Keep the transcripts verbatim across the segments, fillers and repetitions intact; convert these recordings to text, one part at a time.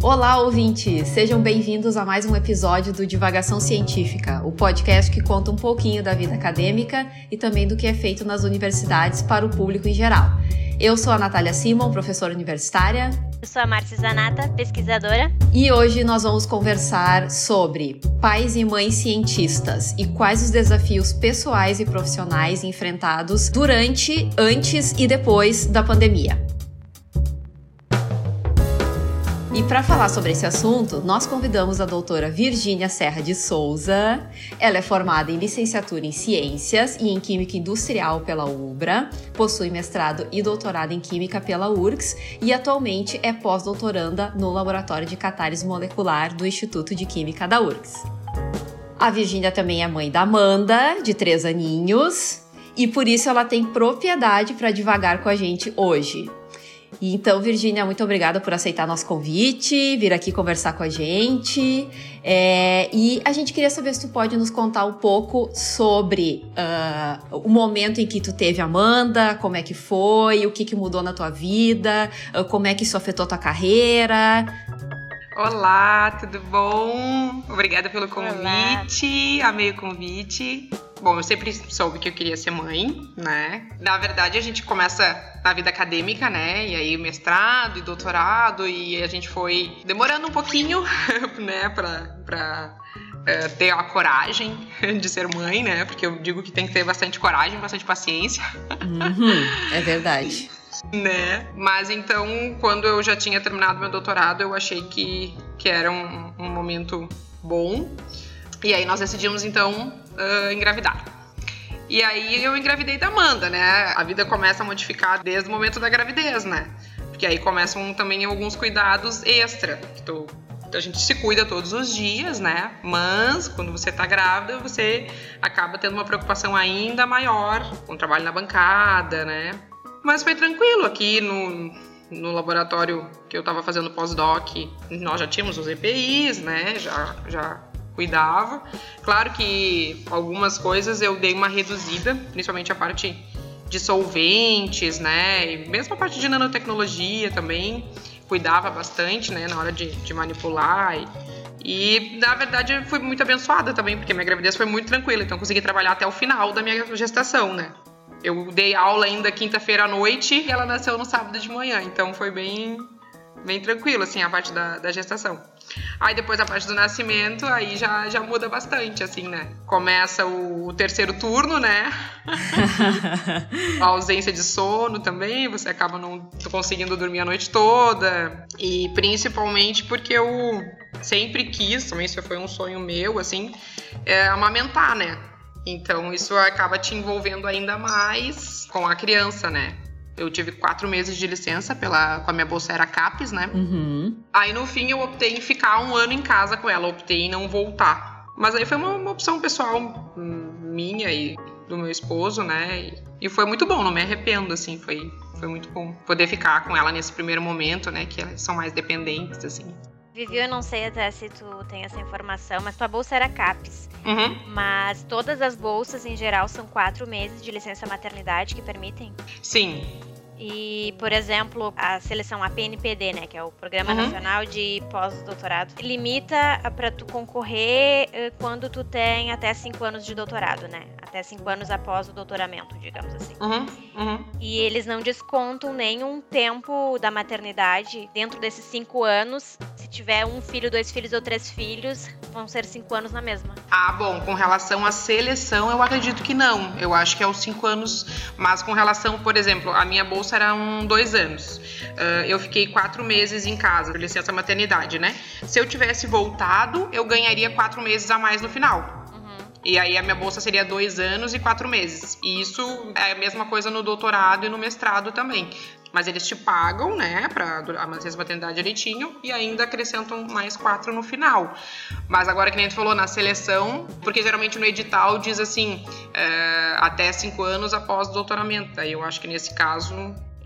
Olá, ouvintes! Sejam bem-vindos a mais um episódio do Divagação Científica, o podcast que conta um pouquinho da vida acadêmica e também do que é feito nas universidades para o público em geral. Eu sou a Natália Simon, professora universitária. Eu sou a Márcia Zanata, pesquisadora. E hoje nós vamos conversar sobre pais e mães cientistas e quais os desafios pessoais e profissionais enfrentados durante, antes e depois da pandemia. E para falar sobre esse assunto, nós convidamos a doutora Virgínia Serra de Souza. Ela é formada em licenciatura em Ciências e em Química Industrial pela UBRA, possui mestrado e doutorado em Química pela U R C S e atualmente é pós-doutoranda no Laboratório de Catálise Molecular do Instituto de Química da U R C S. A Virgínia também é mãe da Amanda, de três aninhos, e por isso ela tem propriedade para divagar com a gente hoje. Então, Virgínia, muito obrigada por aceitar nosso convite, vir aqui conversar com a gente. É, e a gente queria saber se tu pode nos contar um pouco sobre uh, o momento em que tu teve a Amanda, como é que foi, o que, que mudou na tua vida, uh, como é que isso afetou tua carreira. Olá, tudo bom? Obrigada pelo convite, Olá. Amei o convite. Bom, eu sempre soube que eu queria ser mãe, né? Na verdade, a gente começa na vida acadêmica, né? E aí mestrado e doutorado, e a gente foi demorando um pouquinho, né? Pra, pra uh, ter a coragem de ser mãe, né? Porque eu digo que tem que ter bastante coragem, bastante paciência. Uhum, é verdade. Né? Mas então, quando eu já tinha terminado meu doutorado, eu achei que, que era um, um momento bom. E aí nós decidimos, então, uh, engravidar. E aí eu engravidei da Amanda, né? A vida começa a modificar desde o momento da gravidez, né? Porque aí começam também alguns cuidados extra. Então, a gente se cuida todos os dias, né? Mas, quando você tá grávida, você acaba tendo uma preocupação ainda maior com o trabalho na bancada, né? Mas foi tranquilo aqui no... No laboratório que eu tava fazendo pós-doc, nós já tínhamos os E P Is, né? Já... já... cuidava. Claro que algumas coisas eu dei uma reduzida, principalmente a parte de solventes, né, e mesmo a parte de nanotecnologia também, cuidava bastante, né, na hora de, de manipular e, e, na verdade, eu fui muito abençoada também, porque minha gravidez foi muito tranquila, então eu consegui trabalhar até o final da minha gestação, né. Eu dei aula ainda quinta-feira à noite e ela nasceu no sábado de manhã, então foi bem... bem tranquilo, assim, a parte da, da gestação. Aí depois a parte do nascimento, aí já, já muda bastante, assim, né? Começa o, o terceiro turno, né? A ausência de sono também, você acaba não conseguindo dormir a noite toda. E principalmente porque eu sempre quis, também isso foi um sonho meu, assim, é, amamentar, né? Então isso acaba te envolvendo ainda mais com a criança, né? Eu tive quatro meses de licença pela, com a minha bolsa era CAPES, né? Uhum. Aí, no fim, eu optei em ficar um ano em casa com ela. Optei em não voltar. Mas aí foi uma, uma opção pessoal minha e do meu esposo, né? E, e foi muito bom, não me arrependo, assim. Foi, foi muito bom poder ficar com ela nesse primeiro momento, né? Que elas são mais dependentes, assim. Vivi, eu não sei até se tu tem essa informação, mas tua bolsa era CAPES. Uhum. Mas todas as bolsas, em geral, são quatro meses de licença maternidade que permitem? Sim. E, por exemplo, a seleção A P N P D, né, que é o Programa uhum. Nacional de Pós-Doutorado, limita para tu concorrer quando tu tem até cinco anos de doutorado, né? Até cinco anos após o doutoramento, digamos assim. Uhum. Uhum. E eles não descontam nenhum tempo da maternidade dentro desses cinco anos. Se tiver um filho, dois filhos ou três filhos, vão ser cinco anos na mesma. Ah, bom, com relação à seleção, eu acredito que não. Eu acho que é os cinco anos, mas com relação, por exemplo, a minha bolsa eram dois anos. Uh, eu fiquei quatro meses em casa, por licença maternidade, né? Se eu tivesse voltado, eu ganharia quatro meses a mais no final. Uhum. E aí a minha bolsa seria dois anos e quatro meses. E isso é a mesma coisa no doutorado e no mestrado também. Mas eles te pagam, né, pra a licença maternidade direitinho e ainda acrescentam mais quatro no final. Mas agora que nem tu falou, na seleção, porque geralmente no edital diz assim, é, até cinco anos após o doutoramento. Aí eu acho que nesse caso...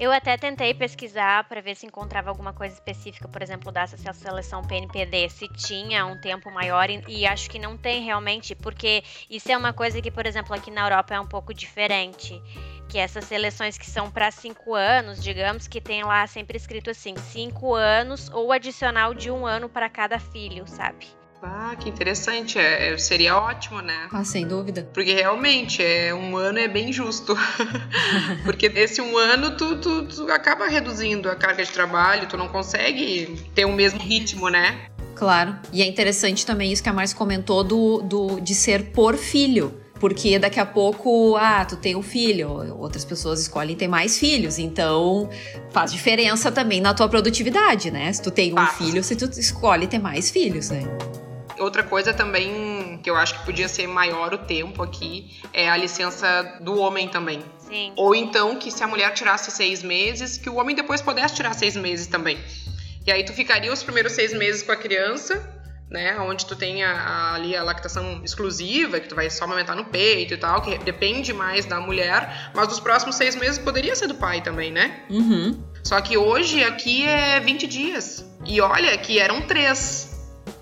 Eu até tentei pesquisar para ver se encontrava alguma coisa específica, por exemplo, da seleção P N P D, se tinha um tempo maior, e, e acho que não tem realmente, porque isso é uma coisa que, por exemplo, aqui na Europa é um pouco diferente, que essas seleções que são para cinco anos, digamos, que tem lá sempre escrito assim, cinco anos ou adicional de um ano para cada filho, sabe? Ah, que interessante, é, seria ótimo, né? Ah, sem dúvida. Porque realmente, é, um ano é bem justo. Porque esse um ano, tu, tu, tu acaba reduzindo a carga de trabalho, tu não consegue ter o mesmo ritmo, né? Claro, e é interessante também isso que a Márcia comentou do, do, de ser por filho. Porque daqui a pouco, ah, tu tem um filho, outras pessoas escolhem ter mais filhos, então faz diferença também na tua produtividade, né? Se tu tem um ah. filho, se tu escolhe ter mais filhos, né? Outra coisa também que eu acho que podia ser maior o tempo aqui é a licença do homem também. Sim. Ou então que se a mulher tirasse seis meses, que o homem depois pudesse tirar seis meses também. E aí tu ficaria os primeiros seis meses com a criança, né, onde tu tem a, a, ali a lactação exclusiva, que tu vai só amamentar no peito e tal, que depende mais da mulher, mas dos próximos seis meses poderia ser do pai também, né? Uhum. Só que hoje aqui é vinte dias. E olha que eram três.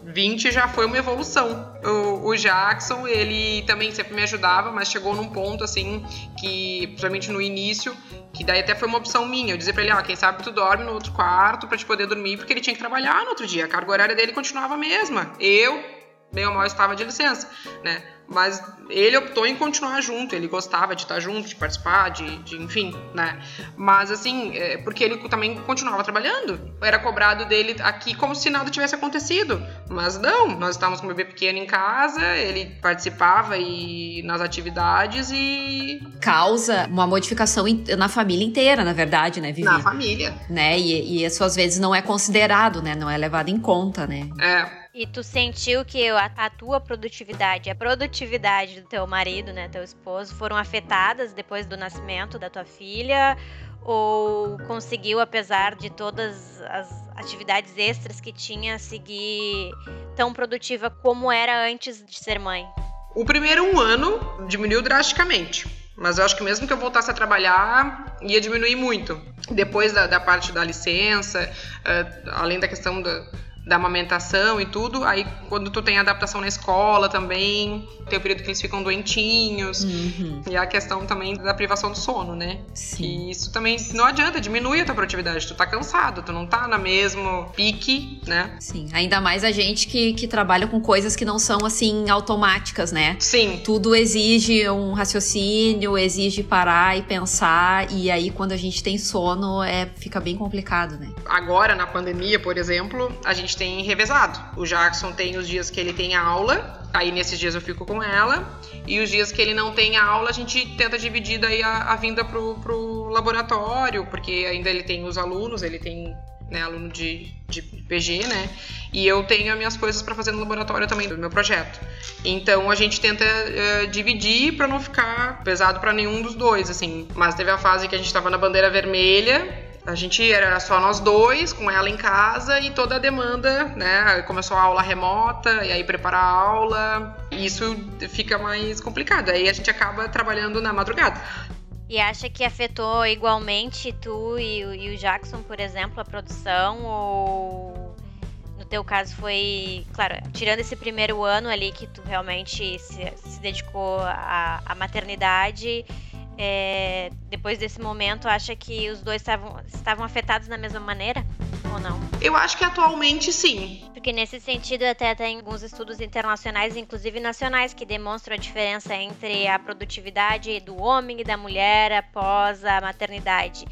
vinte já foi uma evolução. O, o Jackson, ele também sempre me ajudava, mas chegou num ponto assim, que principalmente no início, que daí até foi uma opção minha. Eu dizia pra ele, ó, quem sabe tu dorme no outro quarto pra te poder dormir, porque ele tinha que trabalhar no outro dia. A carga horária dele continuava a mesma. Eu, bem ou mal, estava de licença, né? Mas ele optou em continuar junto, ele gostava de estar junto, de participar, de, de enfim, né? Mas assim, é, porque ele também continuava trabalhando. Era cobrado dele aqui como se nada tivesse acontecido. Mas não, nós estávamos com o bebê pequeno em casa, ele participava e, nas atividades e... Causa uma modificação na família inteira, na verdade, né, Vivi? Na família. Né? E, e isso às vezes não é considerado, né? Não é levado em conta, né? É. E tu sentiu que a, a tua produtividade, a produtividade do teu marido, né, teu esposo, foram afetadas depois do nascimento da tua filha? Ou conseguiu, apesar de todas as atividades extras que tinha, seguir tão produtiva como era antes de ser mãe? O primeiro um ano diminuiu drasticamente, mas eu acho que mesmo que eu voltasse a trabalhar, ia diminuir muito. Depois da, da parte da licença, uh, além da questão da... da amamentação e tudo, aí quando tu tem adaptação na escola também, tem o período que eles ficam doentinhos, uhum. E a questão também da privação do sono, né? Sim. E isso também não adianta, diminui a tua produtividade, tu tá cansado, tu não tá na mesmo pique, né? Sim, ainda mais a gente que, que trabalha com coisas que não são, assim, automáticas, né? Sim. Tudo exige um raciocínio, exige parar e pensar, e aí quando a gente tem sono, é, fica bem complicado, né? Agora, na pandemia, por exemplo, a gente tem revezado. O Jackson tem os dias que ele tem aula, aí nesses dias eu fico com ela, e os dias que ele não tem aula a gente tenta dividir daí a, a vinda pro, pro laboratório, porque ainda ele tem os alunos, ele tem, né, aluno de, de P G, né, e eu tenho as minhas coisas para fazer no laboratório também, do meu projeto. Então a gente tenta uh, dividir para não ficar pesado para nenhum dos dois, assim. Mas teve a fase que a gente tava na bandeira vermelha, a gente era só nós dois, com ela em casa, e toda a demanda, né? Começou a aula remota, e aí preparar a aula, e isso fica mais complicado. Aí a gente acaba trabalhando na madrugada. E acha que afetou igualmente tu e, e o Jackson, por exemplo, a produção? Ou no teu caso foi, claro, tirando esse primeiro ano ali que tu realmente se, se dedicou à, à maternidade... É, depois desse momento, acha que os dois tavam, estavam afetados da mesma maneira ou não? Eu acho que atualmente sim. Porque nesse sentido até tem alguns estudos internacionais, inclusive nacionais, que demonstram a diferença entre a produtividade do homem e da mulher após a maternidade.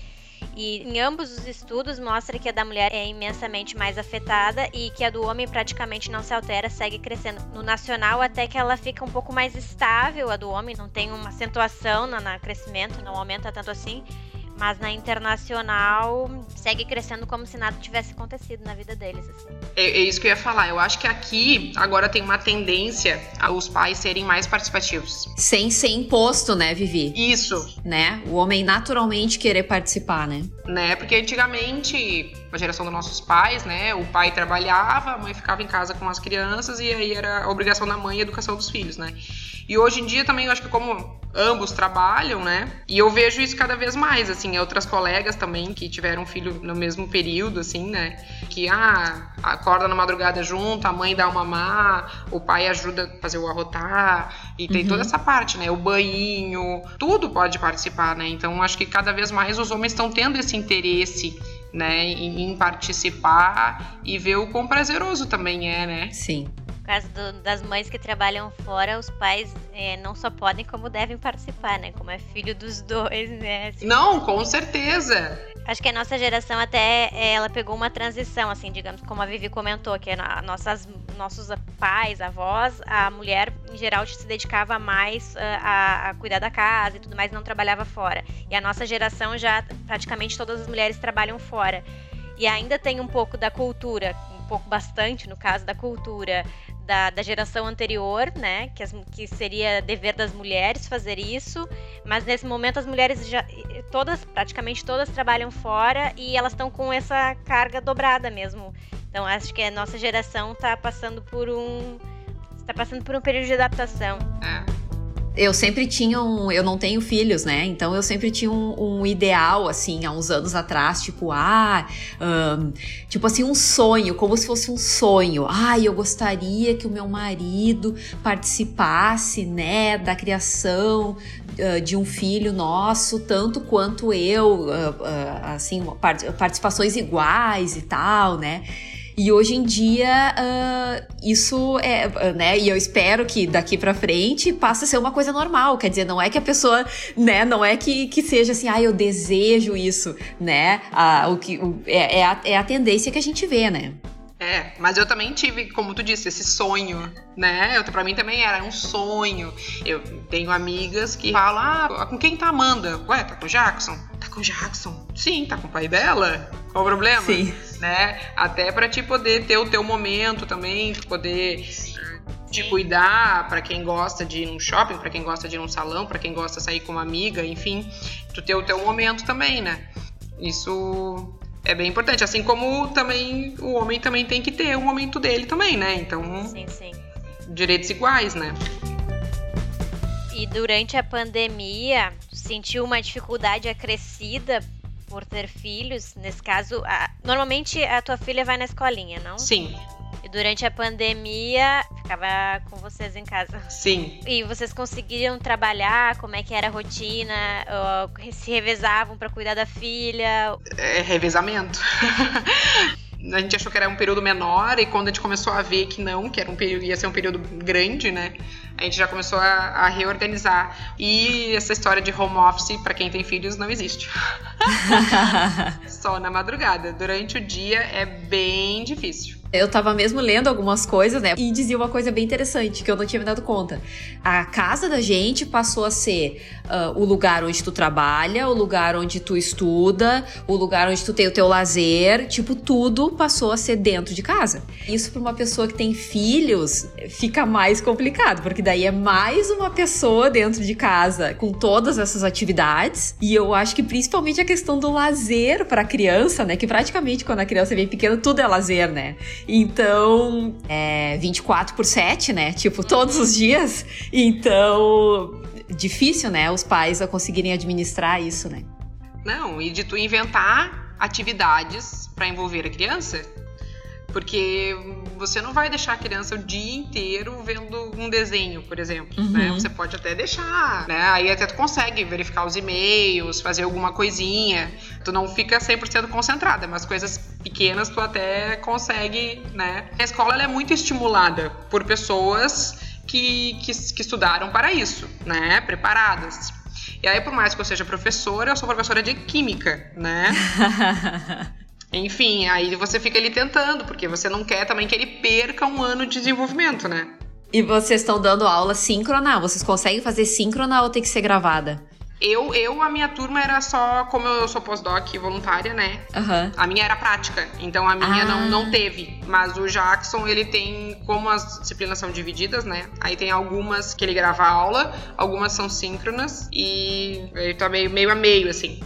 E em ambos os estudos mostra que a da mulher é imensamente mais afetada e que a do homem praticamente não se altera, segue crescendo. No nacional até que ela fica um pouco mais estável, a do homem não tem uma acentuação no, no crescimento, não aumenta tanto assim, mas na internacional segue crescendo como se nada tivesse acontecido na vida deles. Assim. É, é isso que eu ia falar, eu acho que aqui agora tem uma tendência a os pais serem mais participativos. Sem ser imposto, né, Vivi? Isso. Né? O homem naturalmente querer participar, né? Né, porque antigamente, a geração dos nossos pais, né, o pai trabalhava, a mãe ficava em casa com as crianças e aí era a obrigação da mãe e a educação dos filhos, né? E hoje em dia também eu acho que como ambos trabalham, né, e eu vejo isso cada vez mais, assim, tinha outras colegas também que tiveram um filho no mesmo período, assim, né? Que, ah, acorda na madrugada junto, a mãe dá uma mamar, o pai ajuda a fazer o arrotar, e tem uhum. toda essa parte, né? O banho, tudo pode participar, né? Então, acho que cada vez mais os homens estão tendo esse interesse, né, em, em participar e ver o quão prazeroso também é, né? Sim. No caso do, das mães que trabalham fora, os pais é, não só podem, como devem participar, né? Como é filho dos dois, né? Assim, não, com certeza! Acho que a nossa geração até, é, ela pegou uma transição, assim, digamos, como a Vivi comentou, que a nossas, nossos pais, avós, a mulher, em geral, se dedicava mais a, a cuidar da casa e tudo mais, não trabalhava fora. E a nossa geração já, praticamente todas as mulheres trabalham fora. E ainda tem um pouco da cultura, um pouco bastante, no caso, da cultura... Da, da geração anterior, né, que, as, que seria dever das mulheres fazer isso, mas nesse momento as mulheres já, todas, praticamente todas trabalham fora e elas estão com essa carga dobrada mesmo. Então acho que a nossa geração está passando por um, está passando por um período de adaptação. É. Eu sempre tinha um... Eu não tenho filhos, né? Então, eu sempre tinha um, um ideal, assim, há uns anos atrás. Tipo, ah... Um, tipo assim, um sonho. Como se fosse um sonho. Ai, ah, eu gostaria que o meu marido participasse, né? Da criação uh, de um filho nosso. Tanto quanto eu. Uh, uh, assim, participações iguais e tal, né? E hoje em dia, uh, isso é, né, e eu espero que daqui pra frente passe a ser uma coisa normal, quer dizer, não é que a pessoa, né, não é que, que seja assim, ah, eu desejo isso, né, ah, o que, o, é, é, a, é a tendência que a gente vê, né. É, mas eu também tive, como tu disse, esse sonho, né? Eu, pra mim também era um sonho. Eu tenho amigas que falam, ah, com quem tá a Amanda? Ué, tá com o Jackson? Tá com o Jackson? Sim, tá com o pai dela? Qual o problema? Sim. Né? Até pra te poder ter o teu momento também, tu poder... de cuidar, para quem gosta de ir num shopping, para quem gosta de ir num salão, para quem gosta de sair com uma amiga, enfim, tu ter o teu momento também, né? Isso... é bem importante, assim como também o homem também tem que ter o momento dele também, né? Então, sim, sim. Direitos iguais, né? E durante a pandemia, sentiu uma dificuldade acrescida por ter filhos? Nesse caso, a... normalmente a tua filha vai na escolinha, não? Sim. E durante a pandemia, ficava com vocês em casa. Sim. E vocês conseguiram trabalhar? Como é que era a rotina? Se revezavam para cuidar da filha? É revezamento. A gente achou que era um período menor e quando a gente começou a ver que não, que era um período, ia ser um período grande, né? A gente já começou a, a reorganizar. E essa história de home office, para quem tem filhos, não existe. Só na madrugada. Durante o dia é bem difícil. Eu tava mesmo lendo algumas coisas, né? E dizia uma coisa bem interessante, que eu não tinha me dado conta. A casa da gente passou a ser uh, o lugar onde tu trabalha, o lugar onde tu estuda, o lugar onde tu tem o teu lazer. Tipo, tudo passou a ser dentro de casa. Isso pra uma pessoa que tem filhos fica mais complicado, porque daí é mais uma pessoa dentro de casa com todas essas atividades. E eu acho que principalmente a questão do lazer pra criança, né? Que praticamente quando a criança é bem pequena, tudo é lazer, né? Então, é vinte e quatro por sete, né? Tipo, todos os dias. Então, difícil, né? Os pais a conseguirem administrar isso, né? Não, e de tu inventar atividades para envolver a criança. Porque você não vai deixar a criança o dia inteiro vendo um desenho, por exemplo, uhum. né? Você pode até deixar, né? Aí até tu consegue verificar os e-mails, fazer alguma coisinha. Tu não fica cem por cento concentrada, mas coisas pequenas tu até consegue, né? A escola ela é muito estimulada por pessoas que, que, que estudaram para isso, né? Preparadas. E aí, por mais que eu seja professora, eu sou professora de química, né? Enfim, aí você fica ali tentando, porque você não quer também que ele perca um ano de desenvolvimento, né? E vocês estão dando aula síncrona? Vocês conseguem fazer síncrona ou tem que ser gravada? Eu, eu a minha turma era só, como eu sou pós-doc voluntária, né? Uhum. A minha era prática, então a minha ah. não, não teve. Mas o Jackson, ele tem, como as disciplinas são divididas, né? Aí tem algumas que ele grava a aula, algumas são síncronas e ele tá meio, meio a meio, assim.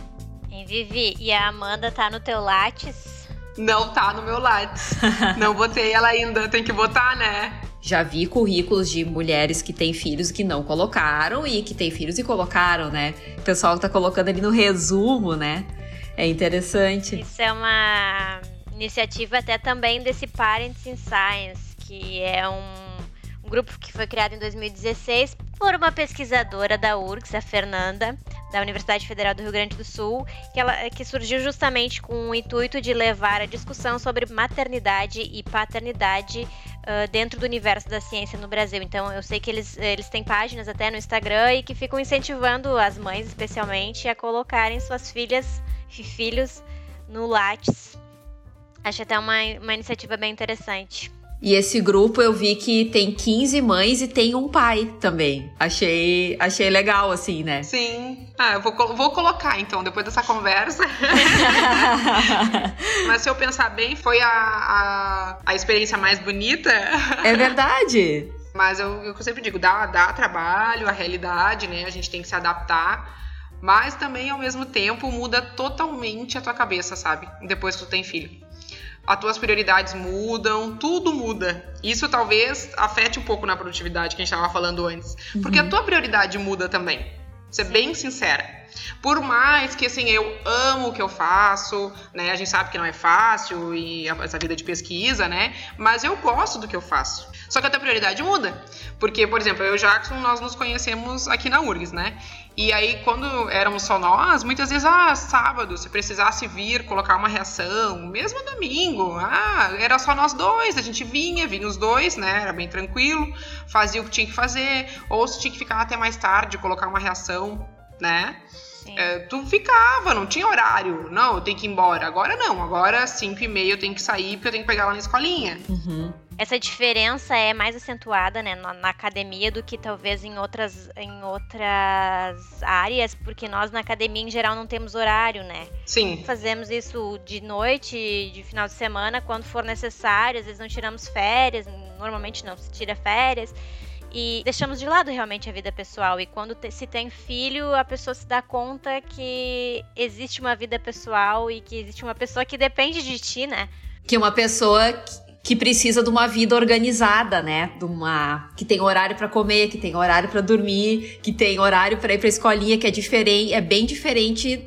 Vivi, e a Amanda tá no teu Lattes? Não tá no meu Lattes. Não botei ela ainda, tem que botar, né? Já vi currículos de mulheres que têm filhos que não colocaram e que têm filhos e colocaram, né? O pessoal tá colocando ali no resumo, né? É interessante. Isso é uma iniciativa até também desse Parents in Science, que é um, um grupo que foi criado em dois mil e dezesseis por uma pesquisadora da U R C S, a Fernanda, da Universidade Federal do Rio Grande do Sul, que, ela, que surgiu justamente com o intuito de levar a discussão sobre maternidade e paternidade uh, dentro do universo da ciência no Brasil. Então, eu sei que eles, eles têm páginas até no Instagram e que ficam incentivando as mães, especialmente, a colocarem suas filhas e filhos no Lattes. Acho até uma, uma iniciativa bem interessante. E esse grupo eu vi que tem quinze mães e tem um pai também. Achei, achei legal, assim, né? Sim. Ah, eu vou, vou colocar, então, depois dessa conversa. Mas se eu pensar bem, foi a, a, a experiência mais bonita. É verdade. Mas eu, eu sempre digo, dá, dá trabalho, a realidade, né? A gente tem que se adaptar. Mas também, ao mesmo tempo, muda totalmente a tua cabeça, sabe? Depois que tu tem filho. As tuas prioridades mudam, tudo muda. Isso talvez afete um pouco na produtividade que a gente estava falando antes. Uhum. Porque a tua prioridade muda também. Vou ser bem sincera. Por mais que, assim, eu amo o que eu faço, né? A gente sabe que não é fácil, e essa vida de pesquisa, né? Mas eu gosto do que eu faço. Só que a tua prioridade muda. Porque, por exemplo, eu e o Jackson, nós nos conhecemos aqui na U R G S, né? E aí, quando éramos só nós, muitas vezes, ah, sábado, se precisasse vir, colocar uma reação, mesmo domingo, ah, era só nós dois, a gente vinha, vinha os dois, né, era bem tranquilo, fazia o que tinha que fazer, ou se tinha que ficar até mais tarde, colocar uma reação, né, é, tu ficava, não tinha horário, não, eu tenho que ir embora, agora não, agora cinco e meia eu tenho que sair, porque eu tenho que pegar lá na escolinha. Uhum. Essa diferença é mais acentuada, né, na, na academia do que talvez em outras, em outras áreas, porque nós na academia em geral não temos horário, né? Sim. Fazemos isso de noite, de final de semana, quando for necessário, às vezes não tiramos férias, normalmente não se tira férias, e deixamos de lado realmente a vida pessoal, e quando te, se tem filho, a pessoa se dá conta que existe uma vida pessoal e que existe uma pessoa que depende de ti, né? Que uma pessoa... Que... que precisa de uma vida organizada, né? De uma que tem horário para comer, que tem horário para dormir, que tem horário para ir para escolinha, que é diferente, é bem diferente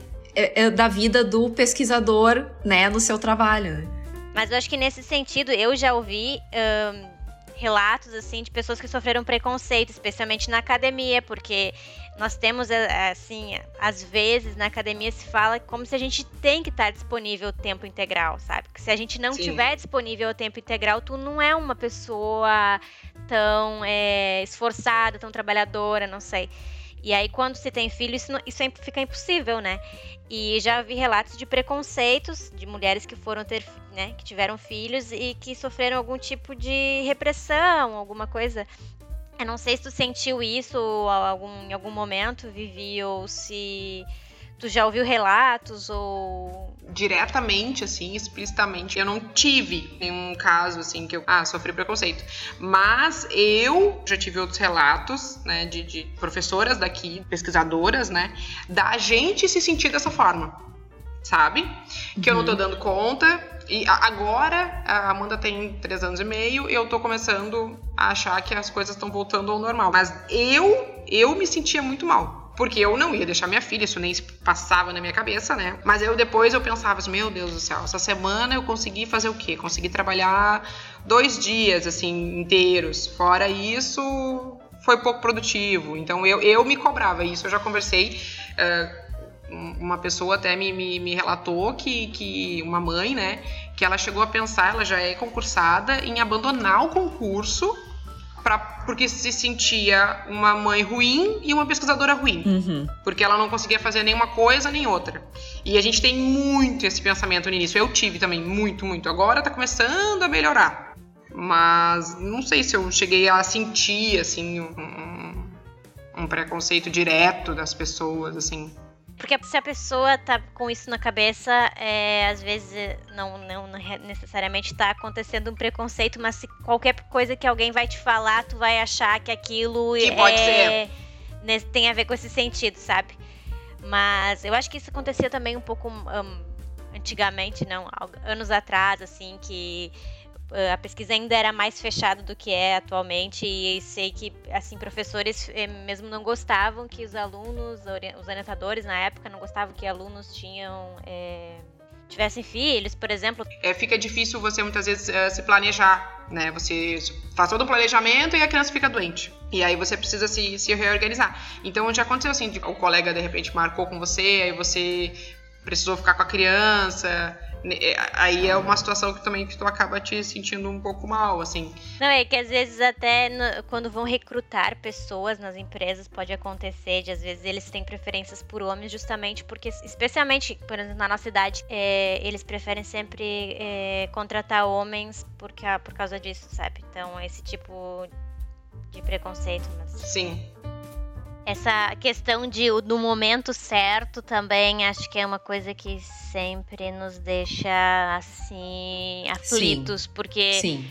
da vida do pesquisador, né? No seu trabalho. Mas eu acho que nesse sentido eu já ouvi hum, relatos assim de pessoas que sofreram preconceito, especialmente na academia, porque nós temos, assim, às vezes na academia se fala como se a gente tem que estar disponível o tempo integral, sabe? Que se a gente não Sim. tiver disponível o tempo integral, tu não é uma pessoa tão é, esforçada, tão trabalhadora, não sei. E aí quando se tem filho, isso, não, isso fica impossível, né? E já vi relatos de preconceitos de mulheres que foram ter, né, que tiveram filhos e que sofreram algum tipo de repressão, alguma coisa... Eu não sei se tu sentiu isso algum, em algum momento, Vivi, ou se tu já ouviu relatos, ou... Diretamente, assim, explicitamente, eu não tive nenhum caso, assim, que eu ah, sofri preconceito. Mas eu já tive outros relatos, né, de, de professoras daqui, pesquisadoras, né, da gente se sentir dessa forma, sabe? Que uhum. eu não tô dando conta... E agora, a Amanda tem três anos e meio, eu tô começando a achar que as coisas estão voltando ao normal. Mas eu, eu me sentia muito mal, porque eu não ia deixar minha filha, isso nem passava na minha cabeça, né? Mas eu depois eu pensava assim, meu Deus do céu, essa semana eu consegui fazer o quê? Consegui trabalhar dois dias, assim, inteiros. Fora isso, foi pouco produtivo. Então, eu, eu me cobrava isso, eu já conversei... Uh, uma pessoa até me, me, me relatou que, que uma mãe, né, que ela chegou a pensar, ela já é concursada, em abandonar o concurso pra, porque se sentia uma mãe ruim e uma pesquisadora ruim, uhum. porque ela não conseguia fazer nenhuma coisa nem outra. E a gente tem muito esse pensamento no início, eu tive também, muito, muito. Agora tá começando a melhorar, mas não sei se eu cheguei a sentir assim um, um preconceito direto das pessoas, assim. Porque se a pessoa tá com isso na cabeça, é, às vezes não, não necessariamente tá acontecendo um preconceito, mas se qualquer coisa que alguém vai te falar, tu vai achar que aquilo que é, pode ser. Tem a ver com esse sentido, sabe? Mas eu acho que isso acontecia também um pouco um, antigamente, não, anos atrás, assim, que a pesquisa ainda era mais fechada do que é atualmente, e sei que, assim, professores mesmo não gostavam que os alunos, os orientadores na época, não gostavam que alunos tinham... É... tivessem filhos, por exemplo. É, fica difícil você muitas vezes é, se planejar, né? Você faz todo um planejamento e a criança fica doente. E aí você precisa se, se reorganizar. Então já aconteceu assim, de, o colega de repente marcou com você, aí você precisou ficar com a criança. Aí é uma situação que também que tu acaba te sentindo um pouco mal, assim. Não, é que às vezes até no, quando vão recrutar pessoas nas empresas pode acontecer de, às vezes, eles têm preferências por homens justamente porque, especialmente, por exemplo, na nossa idade, é, eles preferem sempre é, contratar homens porque, por causa disso, sabe? Então, esse tipo de preconceito. Mas... Sim. Essa questão de, do momento certo também, acho que é uma coisa que sempre nos deixa, assim, aflitos. Sim. Porque Sim.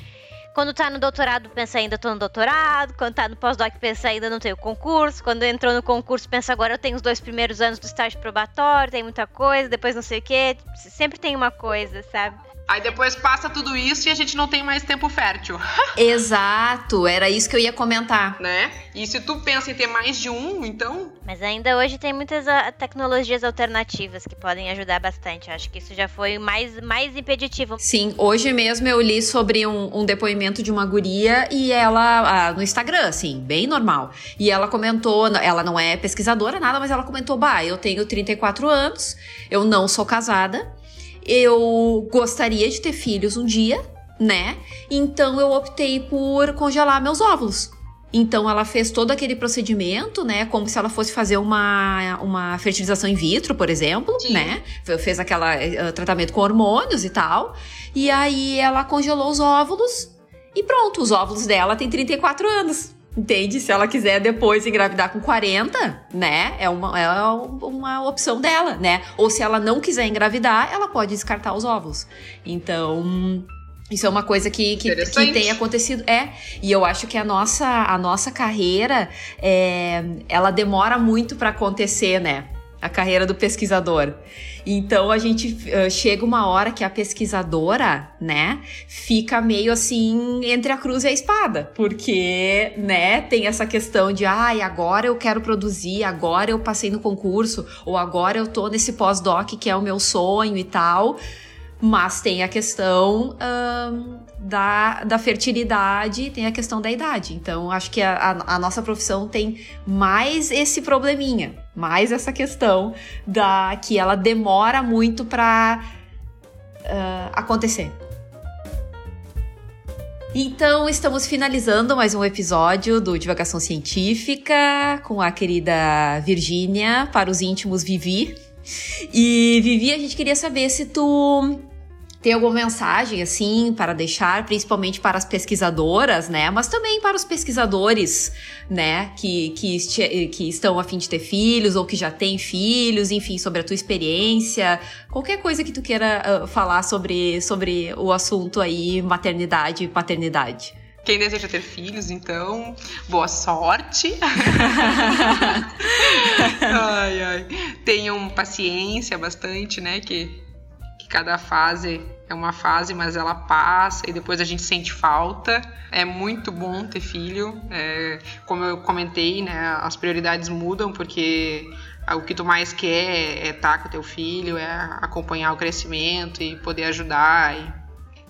quando tá no doutorado, pensa ainda tô no doutorado. Quando tá no pós-doc, pensa ainda não tenho concurso. Quando entrou no concurso, pensa agora eu tenho os dois primeiros anos do estágio probatório, tem muita coisa, depois não sei o quê. Sempre tem uma coisa, sabe? Aí depois passa tudo isso e a gente não tem mais tempo fértil. Exato, era isso que eu ia comentar. Né? E se tu pensa em ter mais de um, então... Mas ainda hoje tem muitas tecnologias alternativas que podem ajudar bastante. Acho que isso já foi mais, mais impeditivo. Sim, hoje mesmo eu li sobre um, um depoimento de uma guria e ela... Ah, no Instagram, assim, bem normal. E ela comentou, ela não é pesquisadora, nada, mas ela comentou, bah, eu tenho trinta e quatro anos, eu não sou casada. Eu gostaria de ter filhos um dia, né? Então eu optei por congelar meus óvulos. Então ela fez todo aquele procedimento, né? Como se ela fosse fazer uma, uma fertilização in vitro, por exemplo, Sim. né? Fez aquele uh, tratamento com hormônios e tal. E aí ela congelou os óvulos e pronto, os óvulos dela têm trinta e quatro anos. Entende? Se ela quiser depois engravidar com quarenta, né? É uma, é uma opção dela, né? Ou se ela não quiser engravidar, ela pode descartar os óvulos. Então, isso é uma coisa que, que, que tem acontecido. É, e eu acho que a nossa, a nossa carreira, é, ela demora muito para acontecer, né? A carreira do pesquisador. Então, a gente uh, chega uma hora que a pesquisadora, né, fica meio assim entre a cruz e a espada. Porque, né, tem essa questão de, ai, ah, agora eu quero produzir, agora eu passei no concurso, ou agora eu tô nesse pós-doc que é o meu sonho e tal. Mas tem a questão um, da, da fertilidade, tem a questão da idade. Então, acho que a, a, a nossa profissão tem mais esse probleminha, mais essa questão da, que ela demora muito para uh, acontecer. Então, estamos finalizando mais um episódio do Divagação Científica com a querida Virgínia, para os íntimos, Vivi. E, Vivi, a gente queria saber se tu tem alguma mensagem, assim, para deixar, principalmente para as pesquisadoras, né? Mas também para os pesquisadores, né? Que, que, este, que estão a fim de ter filhos ou que já têm filhos, enfim, sobre a tua experiência. Qualquer coisa que tu queira uh, falar sobre, sobre o assunto aí, maternidade e paternidade. Quem deseja ter filhos, então, boa sorte. Ai, ai. Tenham paciência bastante, né? Que, que cada fase é uma fase, mas ela passa e depois a gente sente falta. É muito bom ter filho. É, como eu comentei, né? As prioridades mudam, porque o que tu mais quer é estar com o teu filho, é acompanhar o crescimento e poder ajudar. E,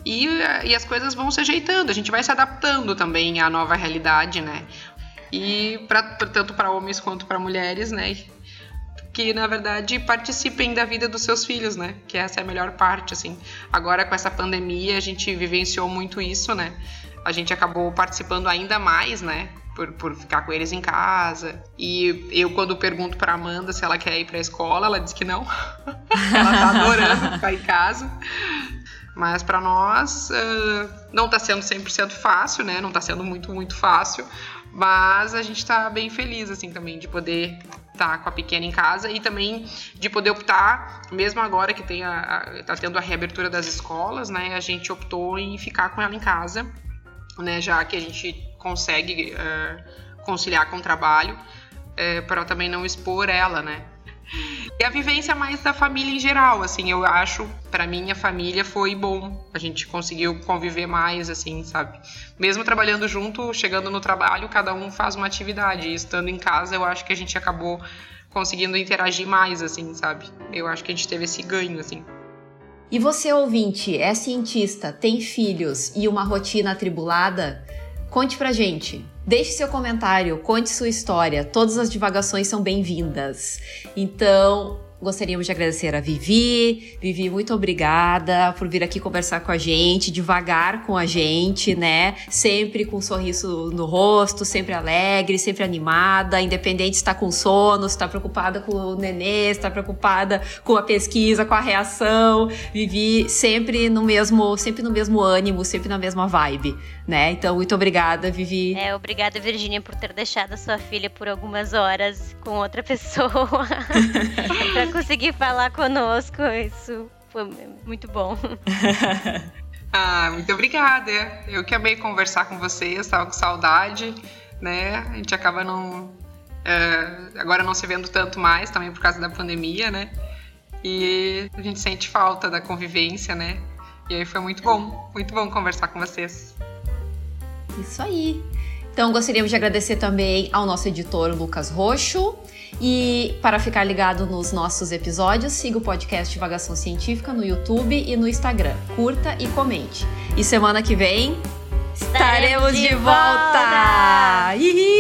E, e as coisas vão se ajeitando, a gente vai se adaptando também à nova realidade, né? E pra, tanto para homens quanto para mulheres, né? Que, na verdade, participem da vida dos seus filhos, né? Que essa é a melhor parte, assim. Agora, com essa pandemia, a gente vivenciou muito isso, né? A gente acabou participando ainda mais, né? Por, por ficar com eles em casa. E eu, quando pergunto pra Amanda se ela quer ir pra escola, ela diz que não. Ela tá adorando ficar em casa. Mas para nós uh, não está sendo cem por cento fácil, né? Não está sendo muito, muito fácil. Mas a gente está bem feliz, assim, também de poder estar tá com a pequena em casa e também de poder optar, mesmo agora que está tendo a reabertura das escolas, né? A gente optou em ficar com ela em casa, né? Já que a gente consegue uh, conciliar com o trabalho, uh, para também não expor ela, né? E a vivência mais da família em geral, assim, eu acho, pra mim, a família foi bom. A gente conseguiu conviver mais, assim, sabe? Mesmo trabalhando junto, chegando no trabalho, cada um faz uma atividade. E estando em casa, eu acho que a gente acabou conseguindo interagir mais, assim, sabe? Eu acho que a gente teve esse ganho, assim. E você, ouvinte, é cientista, tem filhos e uma rotina atribulada? Conte pra gente. Deixe seu comentário, conte sua história. Todas as divagações são bem-vindas. Então, gostaríamos de agradecer a Vivi. Vivi, muito obrigada por vir aqui conversar com a gente, divagar com a gente, né? Sempre com um sorriso no rosto, sempre alegre, sempre animada, independente se está com sono, se está preocupada com o nenê, se está preocupada com a pesquisa, com a reação. Vivi sempre no mesmo, sempre no mesmo ânimo, sempre na mesma vibe, né? Então, muito obrigada, Vivi. É, obrigada, Virgínia, por ter deixado a sua filha por algumas horas com outra pessoa. Pra conseguir falar conosco, isso foi muito bom. Ah, muito obrigada. Eu que amei conversar com vocês, estava com saudade, né? A gente acaba não... É, agora não se vendo tanto mais, também por causa da pandemia, né? E a gente sente falta da convivência, né? E aí foi muito bom, muito bom conversar com vocês. Isso aí. Então, gostaríamos de agradecer também ao nosso editor, Lucas Roxo. E para ficar ligado nos nossos episódios, siga o podcast Divagação Científica no YouTube e no Instagram. Curta e comente. E semana que vem estaremos de volta! volta!